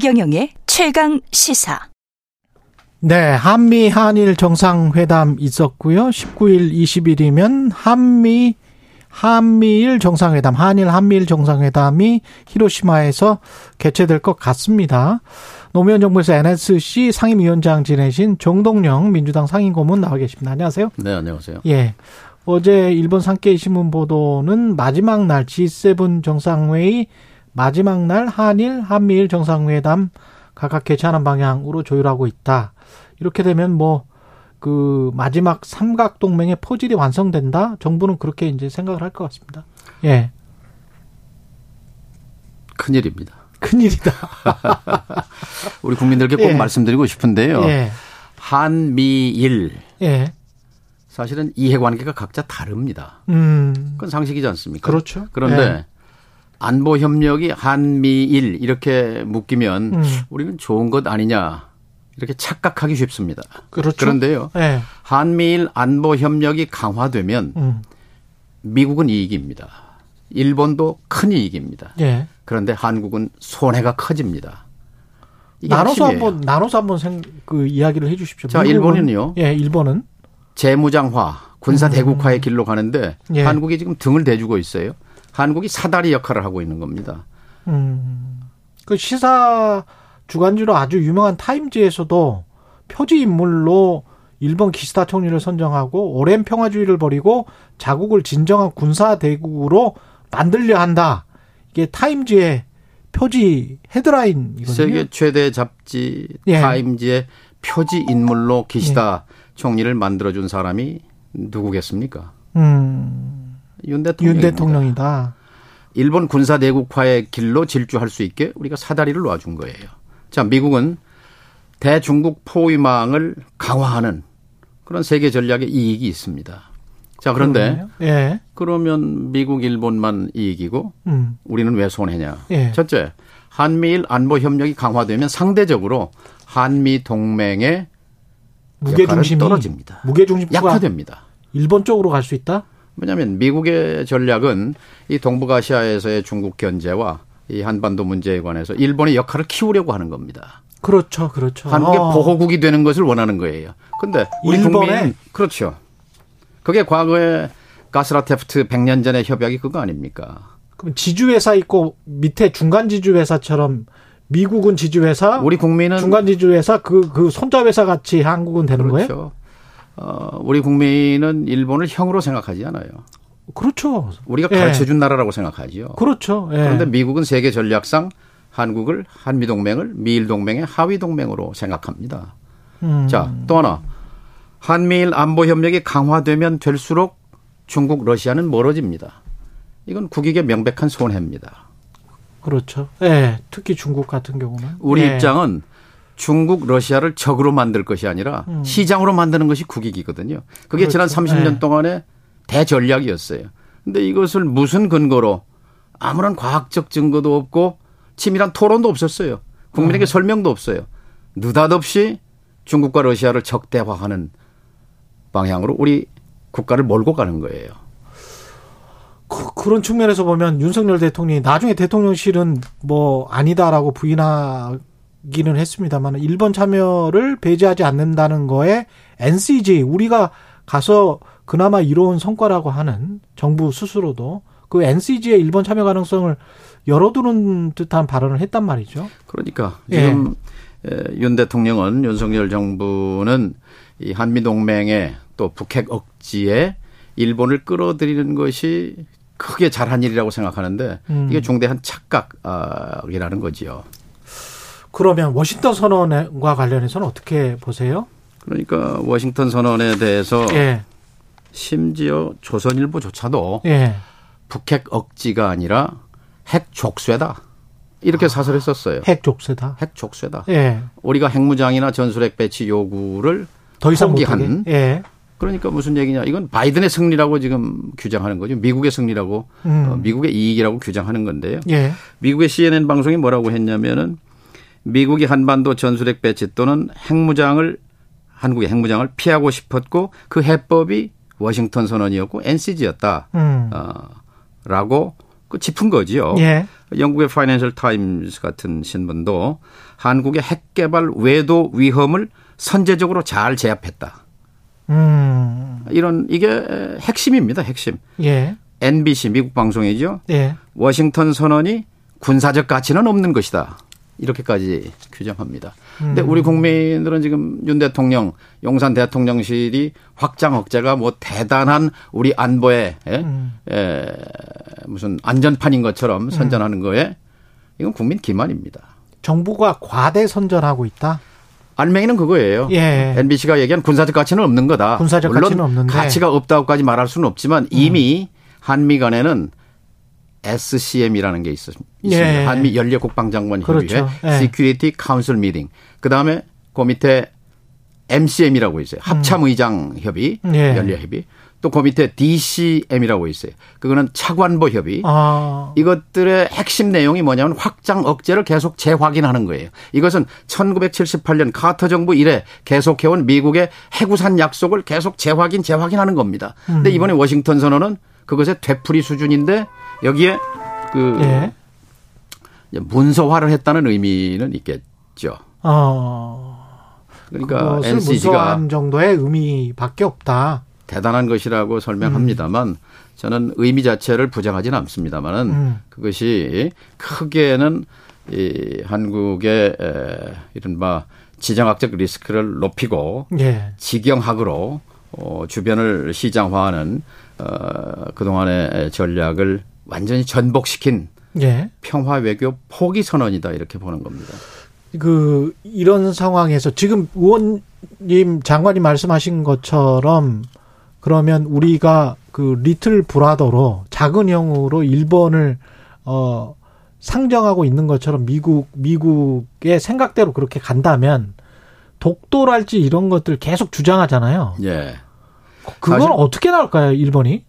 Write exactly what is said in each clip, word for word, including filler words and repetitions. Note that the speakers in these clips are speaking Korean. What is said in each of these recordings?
최경영의 최강 시사. 네, 한미 한일 정상회담 있었고요. 십구일, 이십일이면 한미 한미일 정상회담, 한일 한미일 정상회담이 히로시마에서 개최될 것 같습니다. 노무현 정부에서 엔에스씨 상임위원장 지내신 정동영 민주당 상임고문 나와 계십니다. 안녕하세요. 네, 안녕하세요. 예, 어제 일본 산케이신문 보도는 마지막 날 지 세븐 정상회의 마지막 날 한일 한미일 정상회담 각각 개최하는 방향으로 조율하고 있다. 이렇게 되면 뭐 그 마지막 삼각 동맹의 포질이 완성된다. 정부는 그렇게 이제 생각을 할 것 같습니다. 예, 큰일입니다. 큰일이다. 우리 국민들께 꼭 예. 말씀드리고 싶은데요. 예. 한미일 예. 사실은 이해관계가 각자 다릅니다. 음. 그건 상식이지 않습니까? 그렇죠. 그런데 예. 안보 협력이 한미일 이렇게 묶이면 음. 우리는 좋은 것 아니냐 이렇게 착각하기 쉽습니다. 그렇죠. 그런데요. 예. 한미일 안보 협력이 강화되면 음. 미국은 이익입니다. 일본도 큰 이익입니다. 예. 그런데 한국은 손해가 커집니다. 나눠서 핵심이에요. 한번 나눠서 한번 생, 그 이야기를 해 주십시오. 자, 일본은요. 예, 일본은 재무장화, 군사 대국화의 길로 가는데 예. 한국이 지금 등을 대주고 있어요. 한국이 사다리 역할을 하고 있는 겁니다. 음, 그 시사 주간지로 아주 유명한 타임즈에서도 표지 인물로 일본 기시다 총리를 선정하고 오랜 평화주의를 벌이고 자국을 진정한 군사대국으로 만들려 한다. 이게 타임즈의 표지 헤드라인이거든요. 세계 최대 잡지 예. 타임즈의 표지 인물로 기시다 예. 총리를 만들어준 사람이 누구겠습니까? 음. 윤 대통령입니다. 윤 대통령이다. 일본 군사대국화의 길로 질주할 수 있게 우리가 사다리를 놔준 거예요. 자, 미국은 대중국 포위망을 강화하는 그런 세계 전략의 이익이 있습니다. 자, 그런데 예. 그러면 미국, 일본만 이익이고 음. 우리는 왜 손해냐. 예. 첫째, 한미일 안보협력이 강화되면 상대적으로 한미동맹의 무게중심이 떨어집니다. 무게중심이 약화됩니다. 일본 쪽으로 갈 수 있다? 왜냐하면 미국의 전략은 이 동북아시아에서의 중국 견제와 이 한반도 문제에 관해서 일본의 역할을 키우려고 하는 겁니다. 그렇죠, 그렇죠. 한국의 어. 보호국이 되는 것을 원하는 거예요. 그런데 우리 국민은 그렇죠. 그게 과거에 가스라테프트 백 년 전의 협약이 그거 아닙니까? 그럼 지주회사 있고 밑에 중간 지주회사처럼 미국은 지주회사, 우리 국민은 중간 지주회사 그 그 손자회사 같이 한국은 되는 그렇죠. 거예요? 어, 우리 국민은 일본을 형으로 생각하지 않아요. 그렇죠. 우리가 가르쳐준 예. 나라라고 생각하지요. 그렇죠. 예. 그런데 미국은 세계 전략상 한국을 한미동맹을 미일동맹의 하위동맹으로 생각합니다. 음. 자, 또 하나. 한미일 안보협력이 강화되면 될수록 중국, 러시아는 멀어집니다. 이건 국익의 명백한 손해입니다. 그렇죠. 예. 특히 중국 같은 경우는. 우리 예. 입장은 중국, 러시아를 적으로 만들 것이 아니라 음. 시장으로 만드는 것이 국익이거든요. 그게 그렇죠. 지난 삼십 년 네. 동안의 대전략이었어요. 그런데 이것을 무슨 근거로 아무런 과학적 증거도 없고 치밀한 토론도 없었어요. 국민에게 음. 설명도 없어요. 느닷없이 중국과 러시아를 적대화하는 방향으로 우리 국가를 몰고 가는 거예요. 그, 그런 측면에서 보면 윤석열 대통령이 나중에 대통령실은 뭐 아니다라고 부인하 기는 했습니다만 일본 참여를 배제하지 않는다는 거에 엔씨지 우리가 가서 그나마 이로운 성과라고 하는 정부 스스로도 그 엔씨지의 일본 참여 가능성을 열어두는 듯한 발언을 했단 말이죠. 그러니까 지금 예. 윤 대통령은 윤석열 정부는 이 한미동맹에 또 북핵 억지에 일본을 끌어들이는 것이 크게 잘한 일이라고 생각하는데 음. 이게 중대한 착각이라는 거지요. 그러면 워싱턴 선언과 관련해서는 어떻게 보세요? 그러니까 워싱턴 선언에 대해서 예. 심지어 조선일보조차도 예. 북핵 억지가 아니라 핵 족쇄다. 이렇게 아, 사설했었어요. 핵 족쇄다. 핵 족쇄다. 예. 우리가 핵무장이나 전술핵 배치 요구를 더 이상 포기한. 예. 그러니까 무슨 얘기냐. 이건 바이든의 승리라고 지금 규정하는 거죠. 미국의 승리라고 음. 어, 미국의 이익이라고 규정하는 건데요. 예. 미국의 씨엔엔 방송이 뭐라고 했냐면은 미국이 한반도 전술핵 배치 또는 핵무장을 한국의 핵무장을 피하고 싶었고 그 해법이 워싱턴 선언이었고 엔씨지였다라고 음. 그 짚은 거지요. 예. 영국의 파이낸셜 타임스 같은 신문도 한국의 핵개발 외도 위험을 선제적으로 잘 제압했다. 음. 이런 이게 핵심입니다. 핵심. 예. 엔비씨 미국 방송이죠. 예. 워싱턴 선언이 군사적 가치는 없는 것이다. 이렇게까지 규정합니다. 그런데 음. 우리 국민들은 지금 윤 대통령, 용산 대통령실이 확장 억제가 뭐 대단한 우리 안보에 음. 에, 무슨 안전판인 것처럼 선전하는 음. 거에 이건 국민 기만입니다. 정부가 과대 선전하고 있다? 알맹이는 그거예요. 예. 엔비씨가 얘기한 군사적 가치는 없는 거다. 군사적 물론 가치는 없는데. 가치가 없다고까지 말할 수는 없지만 음. 이미 한미 간에는 에스씨엠이라는 게 있습니다. 예. 한미 연례국방장관 협의회, 그렇죠. 예. Security Council Meeting. 그다음에 그 밑에 엠씨엠이라고 있어요. 합참의장 협의, 예. 연례 협의. 또 그 밑에 디씨엠이라고 있어요. 그거는 차관보 협의. 아. 이것들의 핵심 내용이 뭐냐면 확장 억제를 계속 재확인하는 거예요. 이것은 천구백칠십팔 년 카터 정부 이래 계속해온 미국의 해구산 약속을 계속 재확인, 재확인하는 겁니다. 그런데 음. 이번에 워싱턴 선언은 그것의 되풀이 수준인데 여기에 그 예. 문서화를 했다는 의미는 있겠죠. 어. 그러니까 그것을 엔씨지가 문서화한 정도의 의미밖에 없다. 대단한 것이라고 설명합니다만 음. 저는 의미 자체를 부정하지는 않습니다만은 음. 그것이 크게는 이 한국의 이른바 지정학적 리스크를 높이고 예. 지경학으로 주변을 시장화하는 그동안의 전략을 완전히 전복시킨 예. 평화 외교 포기 선언이다 이렇게 보는 겁니다. 그 이런 상황에서 지금 의원님 장관이 말씀하신 것처럼 그러면 우리가 그 리틀 브라더로 작은 형으로 일본을 어 상정하고 있는 것처럼 미국 미국의 생각대로 그렇게 간다면 독도랄지 이런 것들 계속 주장하잖아요. 예. 그건 어떻게 나올까요, 일본이?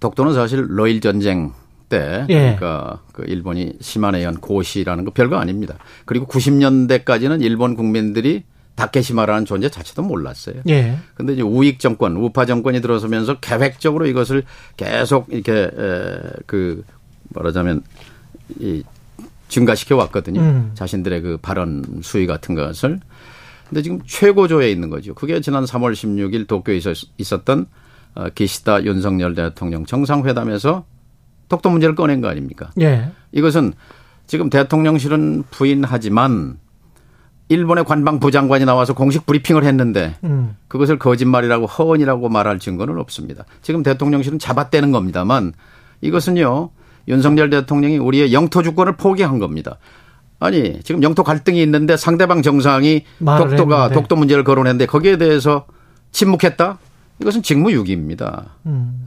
독도는 사실 러일 전쟁 때 예. 그러니까 그 일본이 시마네현 의한 고시라는 거 별거 아닙니다. 그리고 구십 년대까지는 일본 국민들이 다케시마라는 존재 자체도 몰랐어요. 예. 근데 이제 우익 정권, 우파 정권이 들어서면서 계획적으로 이것을 계속 이렇게 그 말하자면 이 증가시켜 왔거든요. 음. 자신들의 그 발언 수위 같은 것을. 근데 지금 최고조에 있는 거죠. 그게 지난 삼월 십육일 도쿄에 있었던 기시다 윤석열 대통령 정상회담에서 독도 문제를 꺼낸 거 아닙니까? 예. 이것은 지금 대통령실은 부인하지만 일본의 관방부 장관이 나와서 공식 브리핑을 했는데 음. 그것을 거짓말이라고 허언이라고 말할 증거는 없습니다. 지금 대통령실은 잡아떼는 겁니다만 이것은요 윤석열 대통령이 우리의 영토 주권을 포기한 겁니다. 아니 지금 영토 갈등이 있는데 상대방 정상이 독도가 했는데. 독도 문제를 거론했는데 거기에 대해서 침묵했다? 이것은 직무유기입니다. 음.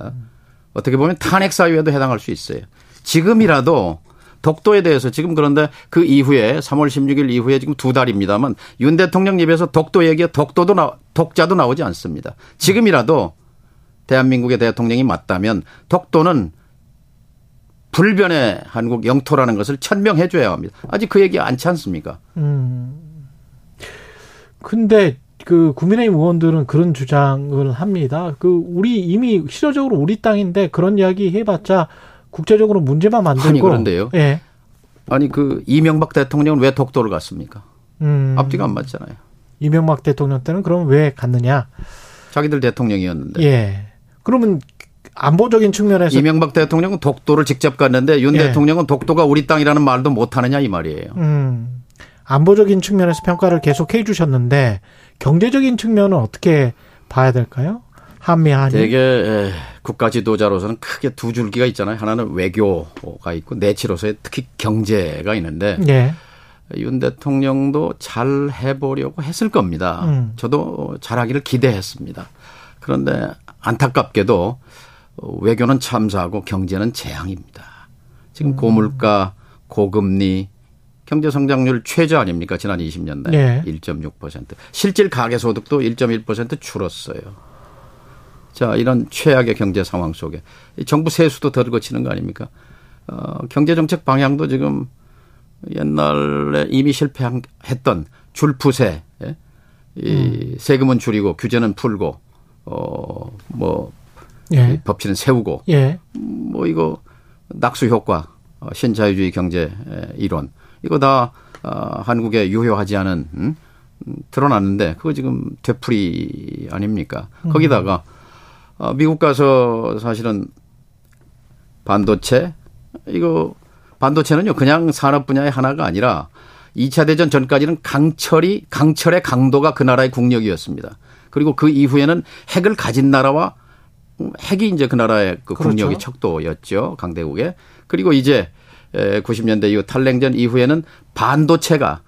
어떻게 보면 탄핵 사유에도 해당할 수 있어요. 지금이라도 독도에 대해서 지금 그런데 그 이후에 삼월 십육일 이후에 지금 두 달입니다만 윤 대통령 입에서 독도 얘기에 독도도 나, 독자도 나오지 않습니다. 지금이라도 대한민국의 대통령이 맞다면 독도는 불변의 한국 영토라는 것을 천명해 줘야 합니다. 아직 그 얘기 안치 않습니까? 음. 근데 그 국민의힘 의원들은 그런 주장을 합니다. 그 우리 이미 실효적으로 우리 땅인데 그런 이야기 해봤자 국제적으로 문제만 만들고. 아니 그런데요. 예. 아니 그 이명박 대통령은 왜 독도를 갔습니까? 음. 앞뒤가 안 맞잖아요. 이명박 대통령 때는 그럼 왜 갔느냐? 자기들 대통령이었는데. 예. 그러면. 안보적인 측면에서 이명박 대통령은 독도를 직접 갔는데 윤 예. 대통령은 독도가 우리 땅이라는 말도 못하느냐 이 말이에요. 음, 안보적인 측면에서 평가를 계속 해 주셨는데 경제적인 측면은 어떻게 봐야 될까요? 한미 한일. 되게 국가 지도자로서는 크게 두 줄기가 있잖아요. 하나는 외교가 있고 내치로서의 특히 경제가 있는데 예. 윤 대통령도 잘 해보려고 했을 겁니다. 음. 저도 잘하기를 기대했습니다. 그런데 안타깝게도 외교는 참사하고 경제는 재앙입니다. 지금 고물가, 고금리, 경제성장률 최저 아닙니까? 지난 이십 년대 네. 일 점 육 퍼센트. 실질 가계소득도 일 점 일 퍼센트 줄었어요. 자, 이런 최악의 경제 상황 속에 정부 세수도 덜 거치는 거 아닙니까? 어, 경제정책 방향도 지금 옛날에 이미 실패했던 줄푸세, 예? 이 세금은 줄이고 규제는 풀고 어, 뭐 예. 법치는 세우고, 예. 뭐 이거 낙수 효과 신자유주의 경제 이론 이거 다 한국에 유효하지 않은 음? 드러났는데 그거 지금 되풀이 아닙니까? 음. 거기다가 미국 가서 사실은 반도체 이거 반도체는요 그냥 산업 분야의 하나가 아니라 이 차 대전 전까지는 강철이 강철의 강도가 그 나라의 국력이었습니다. 그리고 그 이후에는 핵을 가진 나라와 핵이 이제 그 나라의 그 그렇죠. 국력이 척도였죠. 강대국에. 그리고 이제 구십 년대 이후 탈냉전 이후에는 반도체가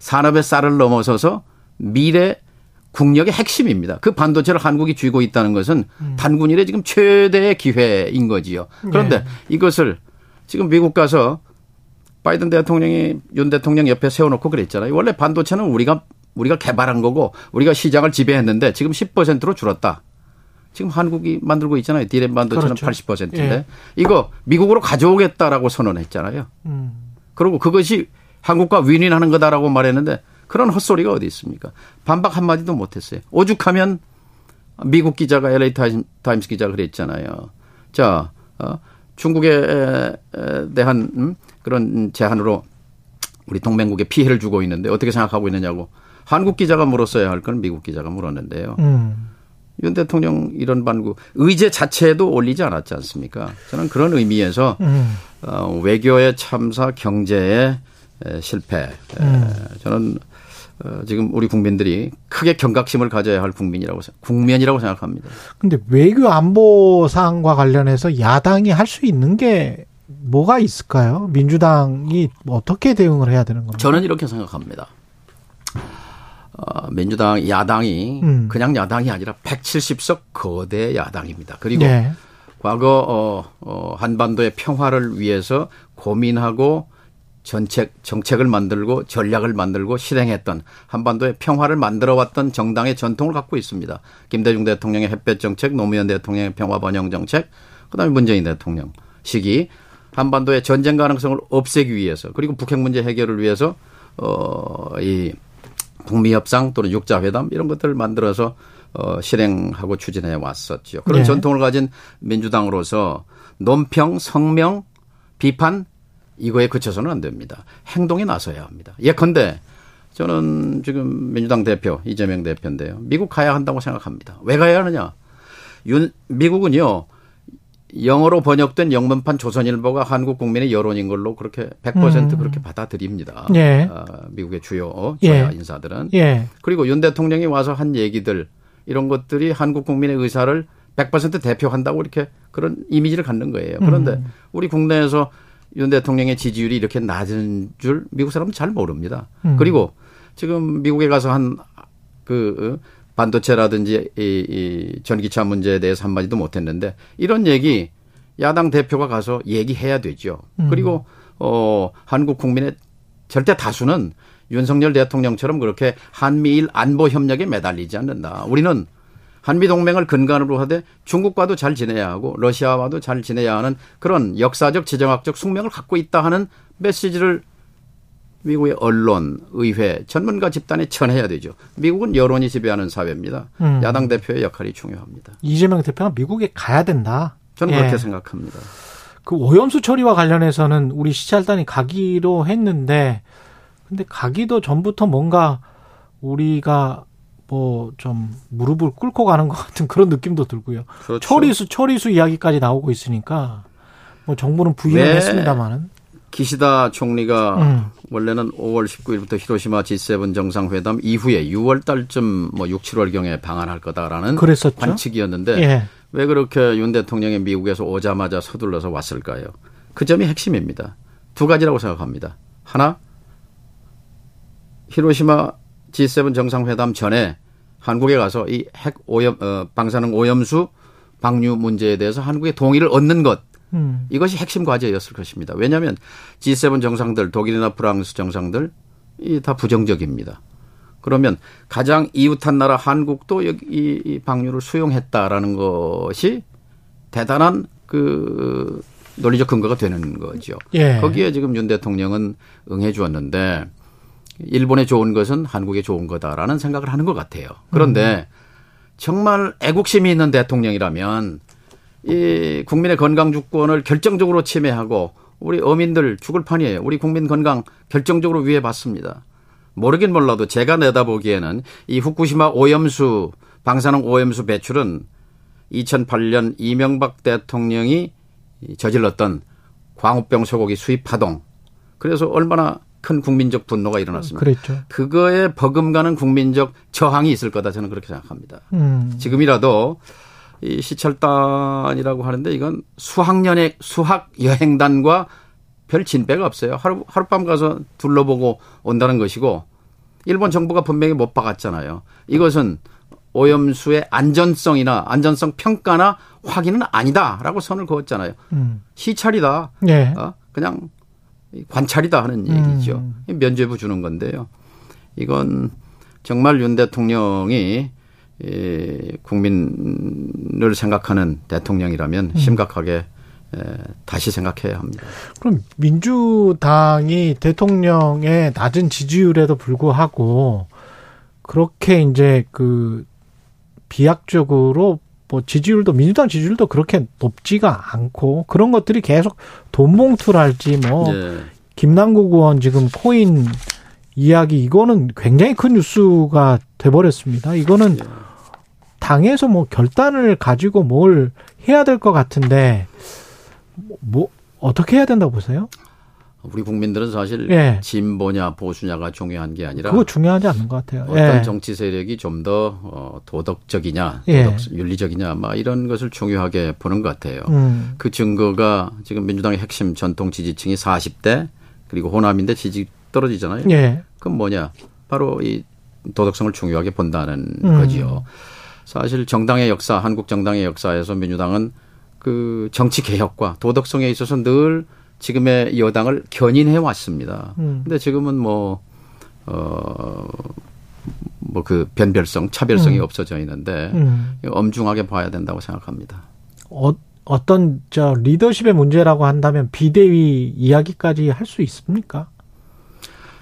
산업의 쌀을 넘어서서 미래 국력의 핵심입니다. 그 반도체를 한국이 쥐고 있다는 것은 음. 단군일의 지금 최대의 기회인 거지요. 그런데 네. 이것을 지금 미국 가서 바이든 대통령이 윤 대통령 옆에 세워놓고 그랬잖아요. 원래 반도체는 우리가 우리가 개발한 거고 우리가 시장을 지배했는데 지금 십 퍼센트로 줄었다. 지금 한국이 만들고 있잖아요. 디램 반도체는 그렇죠. 팔십 퍼센트인데 예. 이거 미국으로 가져오겠다라고 선언했잖아요. 음. 그리고 그것이 한국과 윈윈하는 거다라고 말했는데 그런 헛소리가 어디 있습니까? 반박 한마디도 못했어요. 오죽하면 미국 기자가 엘에이 타임스 기자가 그랬잖아요. 자, 어, 중국에 대한 음, 그런 제한으로 우리 동맹국에 피해를 주고 있는데 어떻게 생각하고 있느냐고 한국 기자가 물었어야 할 건 미국 기자가 물었는데요. 음. 윤 대통령 이런 반구 의제 자체에도 올리지 않았지 않습니까? 저는 그런 의미에서 음. 어, 외교의 참사, 경제의 에, 실패. 음. 에, 저는 어, 지금 우리 국민들이 크게 경각심을 가져야 할 국민이라고 국면이라고 생각합니다. 그런데 외교 안보 사항과 관련해서 야당이 할 수 있는 게 뭐가 있을까요? 민주당이 어떻게 대응을 해야 되는 겁니까? 저는 이렇게 생각합니다. 어, 민주당 야당이 음. 그냥 야당이 아니라 백칠십 석 거대 야당입니다. 그리고 네. 과거 어, 어, 한반도의 평화를 위해서 고민하고 전책, 정책을 만들고 전략을 만들고 실행했던 한반도의 평화를 만들어왔던 정당의 전통을 갖고 있습니다. 김대중 대통령의 햇볕 정책, 노무현 대통령의 평화 번영 정책, 그다음에 문재인 대통령 시기 한반도의 전쟁 가능성을 없애기 위해서 그리고 북핵 문제 해결을 위해서 어, 이 북미 협상 또는 육자회담 이런 것들을 만들어서 어, 실행하고 추진해 왔었죠. 그런 네. 전통을 가진 민주당으로서 논평, 성명, 비판 이거에 그쳐서는 안 됩니다. 행동에 나서야 합니다. 예컨대 저는 지금 민주당 대표 이재명 대표인데요. 미국 가야 한다고 생각합니다. 왜 가야 하느냐. 윤, 미국은요. 영어로 번역된 영문판 조선일보가 한국 국민의 여론인 걸로 그렇게 백 퍼센트 음. 그렇게 받아들입니다. 예. 미국의 주요 조야 예. 인사들은. 예. 그리고 윤 대통령이 와서 한 얘기들 이런 것들이 한국 국민의 의사를 백 퍼센트 대표한다고 이렇게 그런 이미지를 갖는 거예요. 그런데 음. 우리 국내에서 윤 대통령의 지지율이 이렇게 낮은 줄 미국 사람은 잘 모릅니다. 음. 그리고 지금 미국에 가서 한 그 반도체라든지 이, 이 전기차 문제에 대해서 한마디도 못했는데 이런 얘기 야당 대표가 가서 얘기해야 되죠. 음. 그리고 어, 한국 국민의 절대 다수는 윤석열 대통령처럼 그렇게 한미일 안보 협력에 매달리지 않는다. 우리는 한미동맹을 근간으로 하되 중국과도 잘 지내야 하고 러시아와도 잘 지내야 하는 그런 역사적 지정학적 숙명을 갖고 있다 하는 메시지를 미국의 언론, 의회, 전문가 집단에 전해야 되죠. 미국은 여론이 지배하는 사회입니다. 음. 야당 대표의 역할이 중요합니다. 이재명 대표가 미국에 가야 된다. 저는 예. 그렇게 생각합니다. 그 오염수 처리와 관련해서는 우리 시찰단이 가기로 했는데 근데 가기도 전부터 뭔가 우리가 뭐 좀 무릎을 꿇고 가는 것 같은 그런 느낌도 들고요. 그렇죠. 처리수 처리수 이야기까지 나오고 있으니까 뭐 정부는 부인을 네. 했습니다만은. 기시다 총리가 음. 원래는 오월 십구일부터 히로시마 지 세븐 정상회담 이후에 유월 달쯤 뭐 육, 칠월경에 방한할 거다라는 그랬었죠? 관측이었는데 예. 왜 그렇게 윤 대통령이 미국에서 오자마자 서둘러서 왔을까요? 그 점이 핵심입니다. 두 가지라고 생각합니다. 하나, 히로시마 지 세븐 정상회담 전에 한국에 가서 이 핵 오염, 어, 방사능 오염수 방류 문제에 대해서 한국의 동의를 얻는 것. 음. 이것이 핵심 과제였을 것입니다. 왜냐하면 지 세븐 정상들, 독일이나 프랑스 정상들 이 다 부정적입니다. 그러면 가장 이웃한 나라 한국도 여기 이 방류를 수용했다라는 것이 대단한 그 논리적 근거가 되는 거죠. 예. 거기에 지금 윤 대통령은 응해 주었는데 일본에 좋은 것은 한국에 좋은 거다라는 생각을 하는 것 같아요. 그런데 정말 애국심이 있는 대통령이라면 이 국민의 건강 주권을 결정적으로 침해하고 우리 어민들 죽을 판이에요. 우리 국민 건강 결정적으로 위해받습니다. 모르긴 몰라도 제가 내다보기에는 이 후쿠시마 오염수, 방사능 오염수 배출은 이천팔 년 이명박 대통령이 저질렀던 광우병 소고기 수입 파동. 그래서 얼마나 큰 국민적 분노가 일어났습니다. 그랬죠. 그거에 버금가는 국민적 저항이 있을 거다 저는 그렇게 생각합니다. 음. 지금이라도 이 시찰단이라고 하는데 이건 수학연행, 수학여행단과 별 진배가 없어요. 하루, 하룻밤 가서 둘러보고 온다는 것이고 일본 정부가 분명히 못 박았잖아요. 이것은 오염수의 안전성이나 안전성 평가나 확인은 아니다라고 선을 그었잖아요. 음. 시찰이다. 네. 어? 그냥 관찰이다 하는 얘기죠. 음. 면죄부 주는 건데요. 이건 정말 윤 대통령이 국민을 생각하는 대통령이라면 심각하게 다시 생각해야 합니다. 그럼 민주당이 대통령의 낮은 지지율에도 불구하고 그렇게 이제 그 비약적으로 뭐 지지율도 민주당 지지율도 그렇게 높지가 않고 그런 것들이 계속 돈 봉투랄지 뭐 네. 김남국 의원 지금 코인 이야기 이거는 굉장히 큰 뉴스가 돼버렸습니다. 이거는 네. 당에서 뭐 결단을 가지고 뭘 해야 될 것 같은데 뭐 어떻게 해야 된다고 보세요? 우리 국민들은 사실 예. 진보냐 보수냐가 중요한 게 아니라 그거 중요하지 않는 것 같아요. 어떤 예. 정치 세력이 좀 더 도덕적이냐, 도덕, 예. 윤리적이냐 막 이런 것을 중요하게 보는 것 같아요. 음. 그 증거가 지금 민주당의 핵심 전통 지지층이 사십 대 그리고 호남인데 지지 떨어지잖아요. 예. 그건 뭐냐. 바로 이 도덕성을 중요하게 본다는 음. 거지요. 사실 정당의 역사, 한국 정당의 역사에서 민주당은 그 정치 개혁과 도덕성에 있어서 늘 지금의 여당을 견인해 왔습니다. 그런데 음. 지금은 뭐, 어, 뭐 그 변별성, 차별성이 음. 없어져 있는데 음. 엄중하게 봐야 된다고 생각합니다. 어, 어떤 저 리더십의 문제라고 한다면 비대위 이야기까지 할 수 있습니까?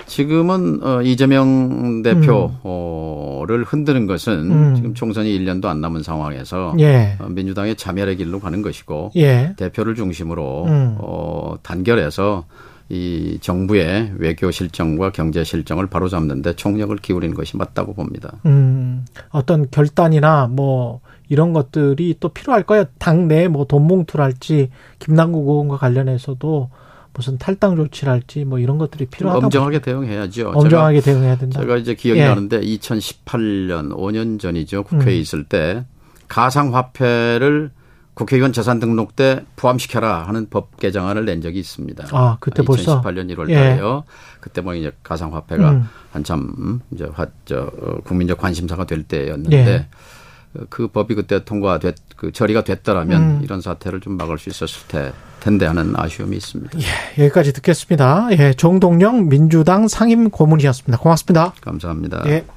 지금은 어, 이재명 대표를 음. 흔드는 것은 음. 지금 총선이 일 년도 안 남은 상황에서 예. 민주당의 자멸의 길로 가는 것이고 예. 대표를 중심으로 음. 어, 단결해서 이 정부의 외교 실정과 경제 실정을 바로잡는 데 총력을 기울이는 것이 맞다고 봅니다. 음, 어떤 결단이나 뭐 이런 것들이 또 필요할 거예요. 당내 뭐 돈봉투랄지 김남국 의원과 관련해서도 무슨 탈당 조치랄지 뭐 이런 것들이 필요하다고. 엄정하게 대응해야죠. 엄정하게 제가, 대응해야 된다. 제가 이제 기억이 예. 나는데 이천십팔 년 오 년 전이죠. 국회에 음. 있을 때 가상화폐를 국회의원 재산 등록 때 포함시켜라 하는 법 개정안을 낸 적이 있습니다. 아, 그때 벌써. 이천십팔 년 일 월 달에요. 예. 그때 뭐 이제 가상화폐가 음. 한참 이제 화, 저, 국민적 관심사가 될 때였는데 예. 그 법이 그때 통과됐, 그 처리가 됐더라면 음. 이런 사태를 좀 막을 수 있었을 테, 텐데 하는 아쉬움이 있습니다. 예, 여기까지 듣겠습니다. 예, 정동영 민주당 상임 고문이었습니다. 고맙습니다. 감사합니다. 예.